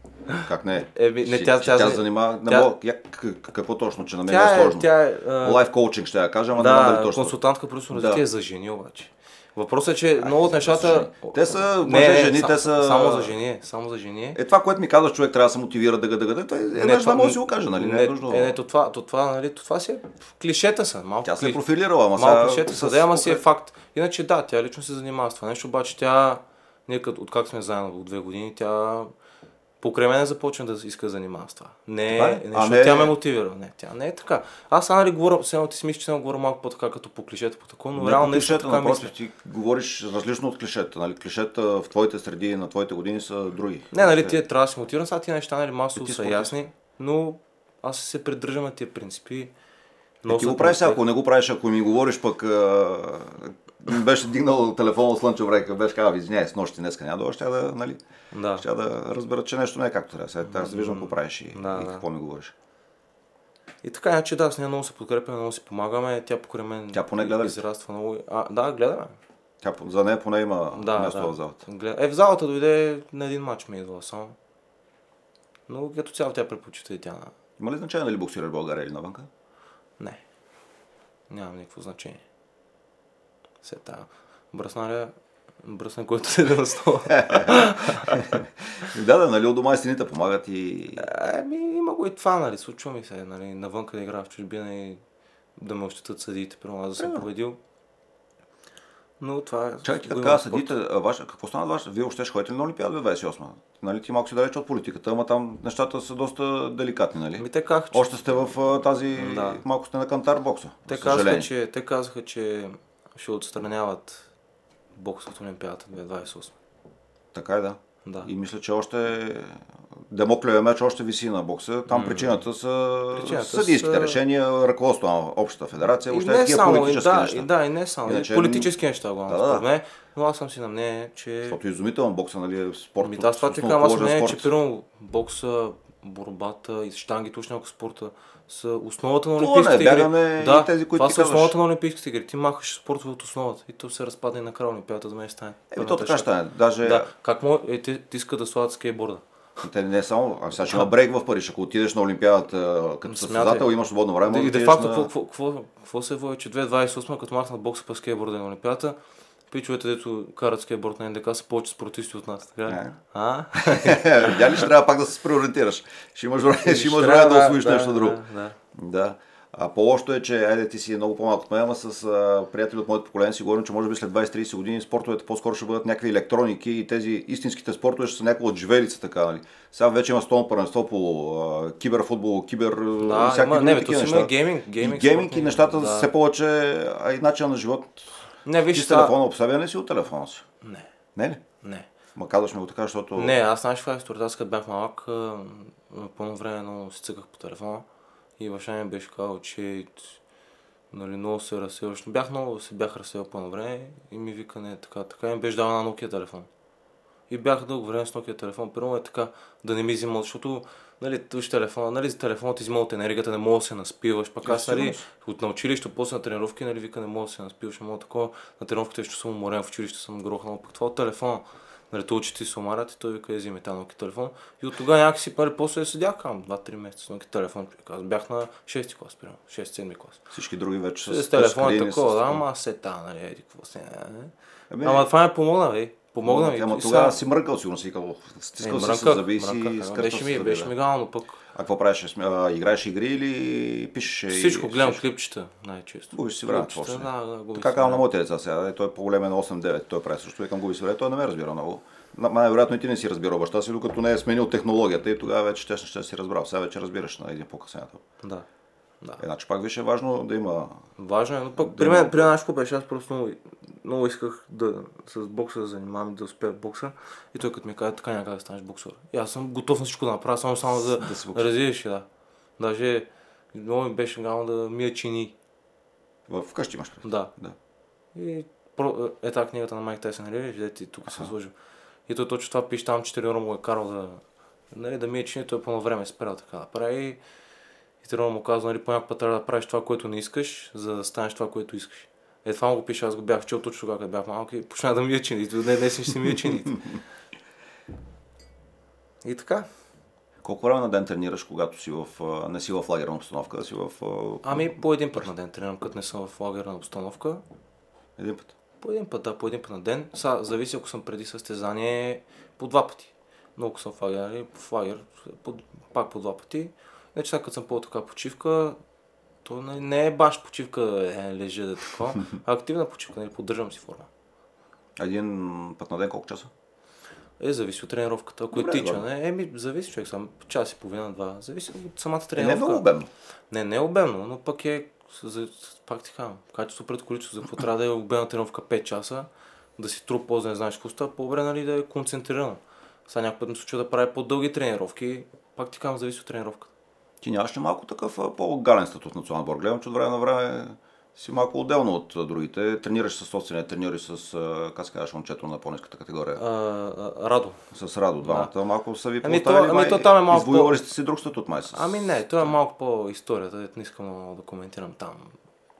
Как не? Е, не си, тя, тя, тя се занимава... Тя... Не мога... Я... Какво точно, че на мен е сложно? Лайф коучинг ще я кажа, ама да, не мога дали точно. Да, консултантка просто развитие е за жени обаче. Въпросът е, че много от нещата... Те са мъже, жени, не, те са... Само за жени, само за жени. Е това, което ми казваш, човек трябва да се мотивира да гъдъгъде, това е нещо, не мога да си го кажа, нали? Не е нужно. Е, не, то това, то това, нали, то това си е... Клишета са, малко... Тя се е профилирала, ама сега... Малко клишета са, да, ама си е факт. Иначе да, тя лично се занимава с това нещо, обаче тя... Ние откак сме заедно от две години, тя... Покрай мен започна да иска да занимава с това. Не, а, не, а, не, тя ме мотивира. Не, тя не е така. Аз сега нали говоря, сега ти си мислиш, че съм говоря малко по-така, като по клишета, по такова, но не реално не така напротив, мисля. Ти говориш различно от клишета, нали? Клишета в твоите среди, на твоите години са други. Не, нали, ти е, трябва да си мотивиран, сега тия неща, нали, масово са спорът. Ясни, но аз се придържам на тия принципи. Но е, ти го правиш, сега, ако не го правиш, ако ми говориш пък... А... Беше дигнал телефона от слънчев река, беше казал, извиняй, с нощи днеска няма дойде, ще да, нали, да. Ще да разбера, че нещо не е както трябва. Сега се виждам какво правиш и, да, и какво да. Ми говориш. И така, иначе да, с нея много се подкрепяме, много си помагаме, тя покрай мен тя поне гледа израства много. А, да, гледаме. Тя, за нея поне има да, място да. В залата. Е, в залата дойде на един матч ми идва само. Но като цяло тя предпочита и тя. Има ли значение дали боксираш в България или навънка? Не. Няма никакво значение. Все тая бръсналя, бръсна, който се да настава. Да, да, нали, от дома и стените помагат и... Еми, има го и това, нали, случва ми се, нали, навънка да играя в чужбина и да ме ощетат съдиите, примерно аз да съм победил. Но това е... Чакай, ти така съдиите, ваша, какво стана ваша? Вие още ще ходите ли на Олимпиада две хиляди двадесет и осма? Нали, ти малко си далеч от политиката, ама там нещата са доста деликатни, нали? Ми, те казах, че... Още сте в тази... Да. Малко сте на кантар бокса. Те казаха, че... Те казаха, че... ще отстраняват бокса от Олимпиадата две хиляди двадесет и осма. Така е, да. да. И мисля, че още Демоклевия меч още виси на бокса. Там mm-hmm. причината са причината съдийските са... решения, ръководство на Общата федерация, още такива само, политически да, неща. И да, и не само. Иначе... Политически неща, главно да, според мен, но аз съм си на мнение, че... Защото изумително бокса, нали, е спорт. Ми, да, това ти казвам, аз съм мнение, че примерно бокса, борбата и щанги, точно ако спорта са основата на олимпийските игри. Да, тези, които това са основата на олимпийските игри. Ти махаш спорта от основата и то се разпада и на края олимпиадата, за мен стане. Еми то така ще даже... Да, как му е, ти, ти иска да слагат скейтборда? Те не е само, а сега ще има брейк в Париж, ако отидеш на олимпиадата като състезател, имаш свободно време. И де факто, какво се води, че две хиляди двадесет и осма, като махнат бокса по скейтборда на олимпиадата, пичовете, дето карат скейтборд на НДК, са повече спортисти от нас. Така? А? Видя ли, ще трябва пак да се преориентираш. Ще имаш време да освоиш нещо друго. Да. А по-лошото е, че айде ти си много по-малко от мен, ама с а, приятели от моето поколение си говорим, че може би след двадесет-тридесет години спортовете по-скоро ще бъдат някакви електроники и тези истинските спортове ще са някакво от живелица, така, нали. Сега вече има столно първенство по а, киберфутбол, кибер... Да, всякакви има, не, това си има гейминг. Гейминг, гейминг и нещата все повече, а и начина на живот. Не, виж, ти с телефона обсебен ли си от телефона си? Не. Не ли? Не. Ма казваш ми го така, защото... Не, аз знаеш каква историята, като бях малък, пълно време но си цъках по телефона и баща ми беше казал, че нали, много се разсеваш. Бях много се бях разсевал пълно време и ми вика не така, така и ми беше дал на Nokia телефон. и бях дълго време с Nokia телефон. Първо е така, да не ми взимал, защото нали, телефон, нали, за телефона ти взимал от енергията, не мога да се наспиваш. Пак аз нали, от на училище, после на тренировки, нали, вика не мога да се наспиваш, не мога такова. На тренировките ще съм уморен, в училище съм грохнал. Пък това от телефона. Нали, това учи ти се умарят и той вика, взиме тази Nokia телефон. И от тогава някакси пари, после седях към два-три месеца с Nokia телефон. Аз бях на шести клас, примерно, шести-седми клас. Всички други вече с телефона такова, да, ама се та, нали, еди, какво се. Ама това ме помогна, бе. Помогна ми. Ама тогава си мръкал, сигурно си казал, стискал си с зъби и си скъртал. Беше ми, беше ми гално пък. А какво правиш? Играеш игри или пишеш? Всичко, гледам клипчета най-често. Губиш си време. Така казвам на моите деца сега, той е по-големен на осем-девет, той прави също, и към губи си време, той не ме разбира много. Най-вероятно и ти не си разбирал баща си, докато не е сменил технологията и тогава вече тясно ще си разбрал. Сега вече разбираш на един по-късен етап. Да. Да. Иначе пак виж е важно да има... Важно е, но пък да при мен, при нашето беше, аз просто много, много исках да с бокса да занимавам, да успея в бокса и той като ми каза, така някак да станеш боксер. И аз съм готов на всичко да направя, само само да, да развиеш, да. Даже много ми беше гално да мия чини. В къщи имаш пред? Да. Да. И про... е тази книгата на Майк Тайсън, нали, видете, тук се сложил. И той точно това пише, там че треньора му е карал да, нали, да мия чини, той е пълно време спрял така да прави. И треньорът му казва, нали, понякога трябва да правиш това, което не искаш, за да станеш това, което искаш. Е, това му го пише, аз го бях чел точно когато бях малък и почна да мия чините. До днес ще си мия чините. И така. Колко време на ден тренираш, когато си в, не си в лагерна обстановка, а си в... Ами, по един път на ден тренирам, като не съм в лагерна обстановка. Един път? По един път, да, по един път на ден. Са, зависи, ако съм преди състезание, по два пъти. Но ако съм в лагер, в лагер по, пак по два пъти. Не, че сега като съм по-така почивка, то не, не е баш почивка е, лежа да такова, а активна почивка, нали, поддържам си форма. Един път на ден колко часа? Е, зависи от тренировката, ако добре, е тичане, е, ми зависи човек, сам час и половина, два, зависи от самата тренировка. Е, не е обемно. Не, не е обемно, но пък е, пак ти казвам, качество пред количество, за какво трябва да е обемна тренировка пет часа, да си труп, по-за не знаеш какво става, по-добре, нали, да е концентрирано. Сега някой път ми случва да прави по-дълги тренировки, пак ти казвам, зависи от тренировката. Ти нямаш ли малко такъв по-гален статут на национален отбор? Гледам, че от време на време си малко отделно от другите. Тренираш със собствения треньор и с, как се казваш, момчето на по-ниската категория? А, Радо. С Радо, двамата. Да. Малко са ви поставили, ами то, ами май, е извоювали по... сте си друг статут май с... Ами не, то е малко по-историята, не искам да коментирам там.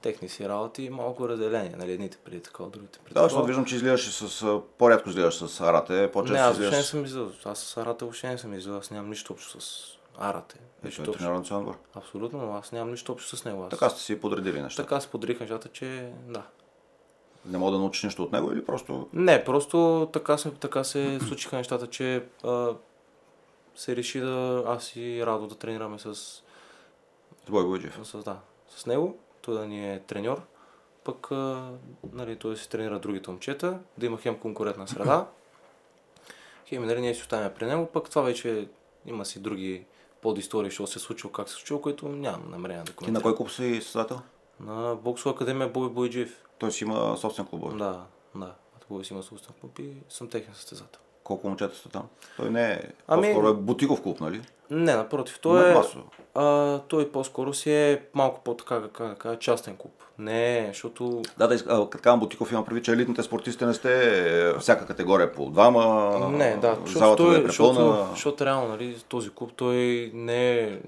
Техни си работи и малко разделение, нали, едните преди такова, другите преди такова. Да, защото виждам, че излизаш с... по-рядко излизаш с арате, по-често излизаш... Не, аз въобще не съм излизал. Аз с арате въобще не съм излизал, аз нямам нищо общо с... Арате. Е, той е тренер на национален отбор. Абсолютно, но аз нямам нищо общо с него. Аз... Така сте си подредили нещата. Така се подредих нещата, че да. Не мога да научиш нещо от него или просто... Не, просто така се, така се случиха нещата, че а, се реши да аз и Радо да тренираме с... С Бой Говеджев. С, да, с него, той да ни е треньор. Пък а, нали, той си тренира другите момчета, да има хем конкурентна среда. Хем, нали, ние си оставяме при него, пък това вече има си други... под истории, що се е случило, как се е случило, което нямам намерение да коментирам. Ти на кой клуб си създател? На Боксова академия Боби Бояджиев. Той си има собствен клуб? Да, да. Той си има собствен клуб и съм техен състезател. Колко момчета са там? Той не е... Ами... По-скоро е бутиков клуб, нали? Не, напротив. Той е... А, той по-скоро си е малко по-така, кака, частен клуб. Не, защото... Да, да, като казвам бутиков, имам предвид, че елитните спортисти не сте всяка категория по двама, не, да, залата да е препълна. Защото реално, нали, този клуб, той не е...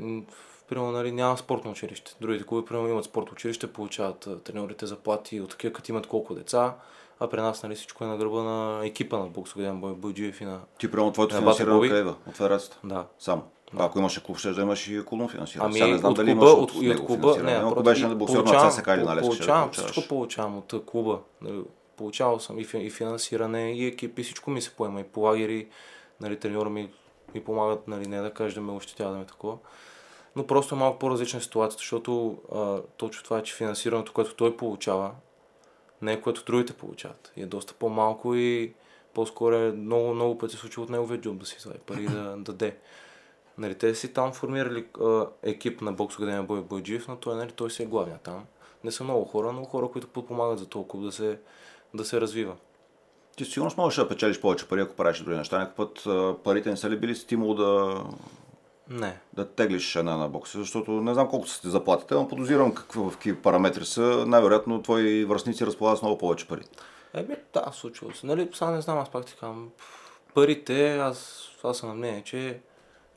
Примерно, нали, няма спортно училище. Другите клуби, примерно, имат спортно училище, получават треньорите заплати от такива, като имат колко деца. А при нас, нали, всичко е на гръба на екипа на Боксова академия Боби и на... Ти прямо твоето финансиране от къде от федерацията? Да. Само. Да. Ако имаше клуб, ще да имаш и клубно финансиране. Ами, сега не знам от дали клуба, имаш от, от, от клуба, не, ако просто, беше на боксер на ЦСК или на Левски, ще да получаваш. Всичко получавам от клуба. Получавал съм и, фи, и финансиране, и екип, и всичко ми се поема. И по лагери, нали, треньора ми, ми помагат, нали, не да кажа да ме ощетява да ме такова. Но просто е малко по-различна ситуация, защото а, точно това е, че финансирането, което той получава, не е което другите получават. И е доста по-малко и по-скоро е много, много пъти се случи от неговия джоб да си извади пари да, да даде. Нали, те си там формирали а, екип на Боксова академия Боби Бояджиев, но той, нали, той си е главния там. Не са много хора, но хора, които подпомагат за толкова да се, да се развива. Ти сигурно можеш да печелиш повече пари, ако правиш други неща. Някакъв път парите не са ли били стимул да... Не. Да теглиш една на бокса, защото не знам колко са ти заплатите, но подозирам какви параметри са. Най-вероятно твои връстници разполагат с много повече пари. Еми, да, случва се. Нали, сега не знам, аз пак ти казвам, парите, аз, аз съм на мнение, че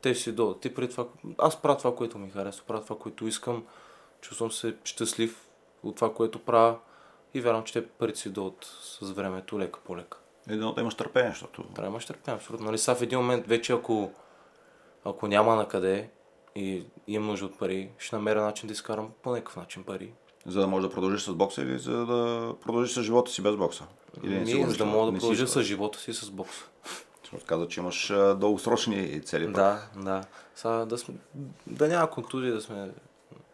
те ще си дойдат. Ти преди това, аз правя това, което ми харесва, правя това, което искам, чувствам се щастлив от това, което правя и вярвам, че те парите си дойдат с времето, лека по лека. Едно да имаш търпение, защото... Трябва имаш търпение, абсолютно. Нали, са в един момент вече, ако, ако няма накъде и имам нужда от пари, ще намеря начин да изкарам по някакъв начин пари. За да можеш да продължиш с бокса или за да продължиш с живота си без бокса? Или не си, за да мога да продължа с живота си с бокса. Защото каза, че имаш дългосрочни цели. Да, пък. Да. Сега да, сме, да няма контузии, да сме...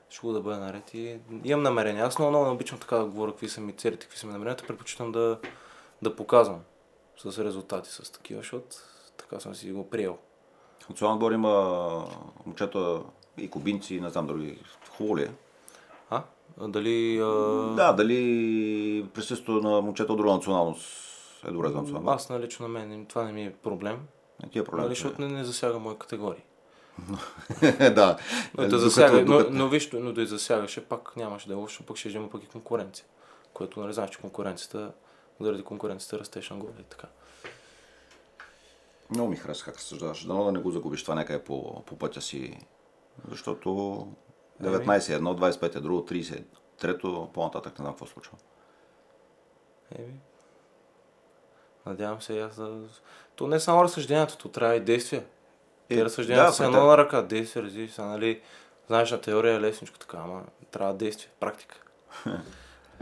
Шо да бъде наред и имам намерение. Аз много, много не обичам така да говоря какви са ми целите, какви са ми намеренията. Предпочитам да, да показвам с резултати, с такива, защото така съм си го приел. От своя отбор има момчета и кубинци, и не знам други. Хубаво ли е? А? Дали... А... Да, дали присъствието на момчета от друга националност е добре за националност? Аз налично на мен, това не ми е проблем. Не ти е проблем. Нали, защото не, не засяга мои категории. Да. Но, да засяга, но, но, виж, но да и засягаше, пак нямаше да е лошо, пък ще има пък и конкуренция. Което нали знаеш, че конкуренцията, заради конкуренцията растеш на горе и така. Много ми хареса как разсъждаваш. Дано да не го загубиш това някъде по, по пътя си. Защото деветнайсет е едно, двайсет и пет е друго, трийсет е трето, по-нататък не знам какво случва. Еми. Надявам се аз да... То не е само разсъждението, то трябва и действие. Те разсъжденията да, са едно на ръка, действие, развива са, нали, знаеш на теория е лесничко така, ама трябва действие, практика.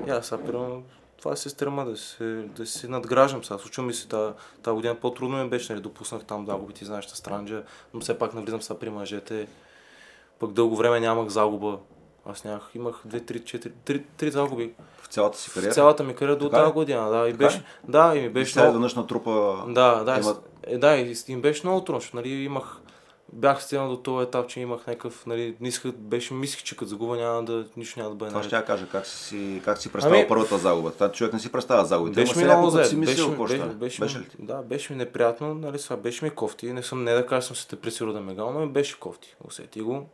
И аз сега примерно, това се стрема да се, да се надграждам сега, случва ми се тази година, по-трудно ми беше, нали, допуснах там загуби, ти знаеш, на странджа, но все пак навлизам сега при мъжете, пък дълго време нямах загуба, аз нямах, имах две, три, четири, три загуби. В цялата си кариера? В цялата ми кариера до тази година, да, и беше, да, и ми беше... И сега еднъж на трупа... Да, да. Има... Е, да, и им беше много трудно, нали, имах, бях стигнал до този етап, че имах някакъв, нали, ниска, беше мислих, че като загуба няма да, нищо няма да бъде. Това ще я кажа, как си, как си представил ами... първата загуба? Та човек не си представя загубите, беше ми много зле, да, беше ми неприятно, нали, сега беше ми кофти, не съм, не да кажа, съм се депресирал да ме гал, но ми беше кофти, усети го,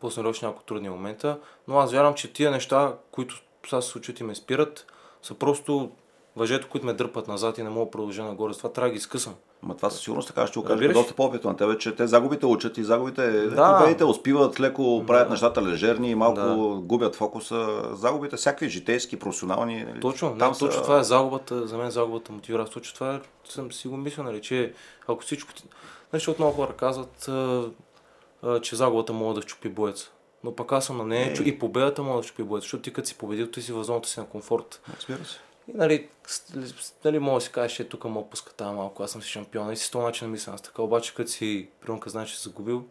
после още няколко трудни момента, но аз вярвам, че тия неща, които сега се случват и ме спират, са просто... Въжето, които ме дърпат назад и не мога да продължа нагоре, това трябва да ги скъсам. Ма това със сигурност така ще го кажа, доста по-опитно на тебе, че те загубите учат и загубите, да. Победите успиват, леко правят да. Нещата лежерни и малко да. Губят фокуса. Загубите всякакви житейски, професионални... Точно, там не, са... точно това е загубата, за мен загубата мотивира. Аз точно това е, съм си го мисля, нали, че ако всичко... Защото много хора казват, а, а, че загубата мога да щупи боеца. Но пък аз съм на нея hey. И победата мога да щупи боеца, защото ти като си победил, ти си във зоната си на комфорт. Разбира се. И нали, нали мога да си кажеш, че тук му опуска тази малко, аз съм си шампион и си с този начин мисля аз така, обаче като си примка знаеш, че си загубил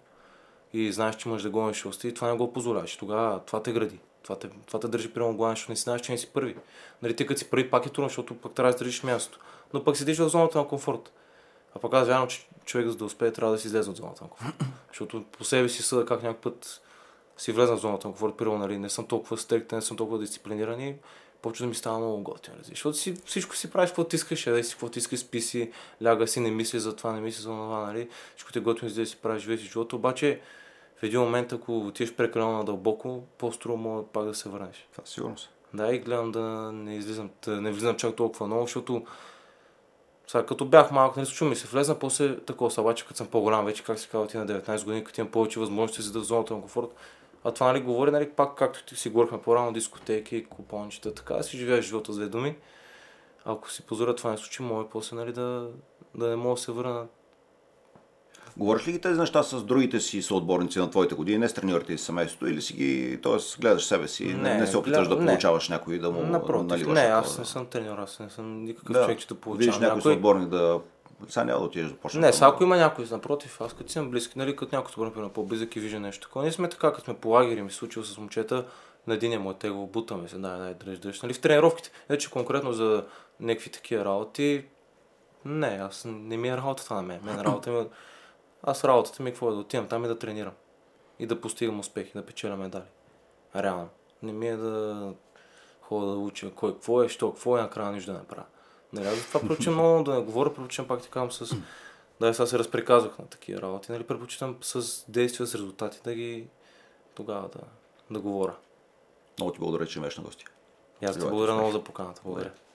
и знаеш, че имаш да гониш още и това не го позволяваш, тогава това те гради, това те, това те държи примерно главен, защото не си знаеш, че не си първи. Нали, ти като си първи пак е трудно, защото пък трябва да държиш място, но пък седиш в зоната на комфорт. А пък аз вярвам, че човек за да успее трябва да си излезе от зоната на комфорт, защото по себе си съда как някакъв път си влезна в зоната на комфорт, примерно, нали, не съм толкова стриктен, не съм толкова дисциплиниран и почва да ми става много готино. Защото си, всичко си правиш, какво ти искаш, едай си, какво ти искаш, спи си, ляга си, не мисли за това, не мисли за това, нали? Всичко ти е готино, да си правиш, живееш живота, обаче в един момент, ако отидеш прекалено надълбоко, по-струва може пак да се върнеш. Това сигурно си. Да, и гледам да не излизам, да не влизам чак толкова много, защото сега, като бях малко, не случи ми се влезна, после такова са, обаче като съм по-голям вече, как се казва ти на деветнайсет години, като имам повече възможности за да в зоната на комфорт. А това нали говори, нали, пак както си говорихме по-рано, дискотеки, купончета, така си живееш живота с две думи. Ако си позоря това не случи, може после нали, да, да не мога да се върна. Говориш ли ги тези неща с другите си съотборници на твоите години, не с треньорите и семейството или си ги, т.е. гледаш себе си, не, не се опитваш глед... да получаваш не. Някой да му наливаш? Напротив, не, аз не съм треньор, аз не съм никакъв да. Човек, че да получавам видиш някой. Видиш някой съотборник да... Сега няма да отидеш да почнеш. Не, сега ако има някой, напротив, аз като си съм близки, нали, като някой сбърна на по-близък и вижда нещо такова. Ние сме така, като сме по лагери, ми се случило с момчета, на единия му е тегло, бутаме се, дай, дай, дръж, дръж. Нали, в тренировките, вече конкретно за някакви такива работи, не, аз не ми е работата на мен. Мен работа ми... Аз работата ми какво е да отивам там и да тренирам. И да постигам успехи, да печеля медали. Реално. Не ми е да ходя да уча кой какво е, що какво е, накрая нищо да направя. Нали, аз това прочитам много да не говоря, прочитам пак ти казвам с... Да, сега се разприказвах на такива работи, нали, предпочитам с действия, с резултати да ги... Тогава да, да говоря. Много ти благодаря, че имаш на гости. И аз ти благодаря много за поканата. Благодаря.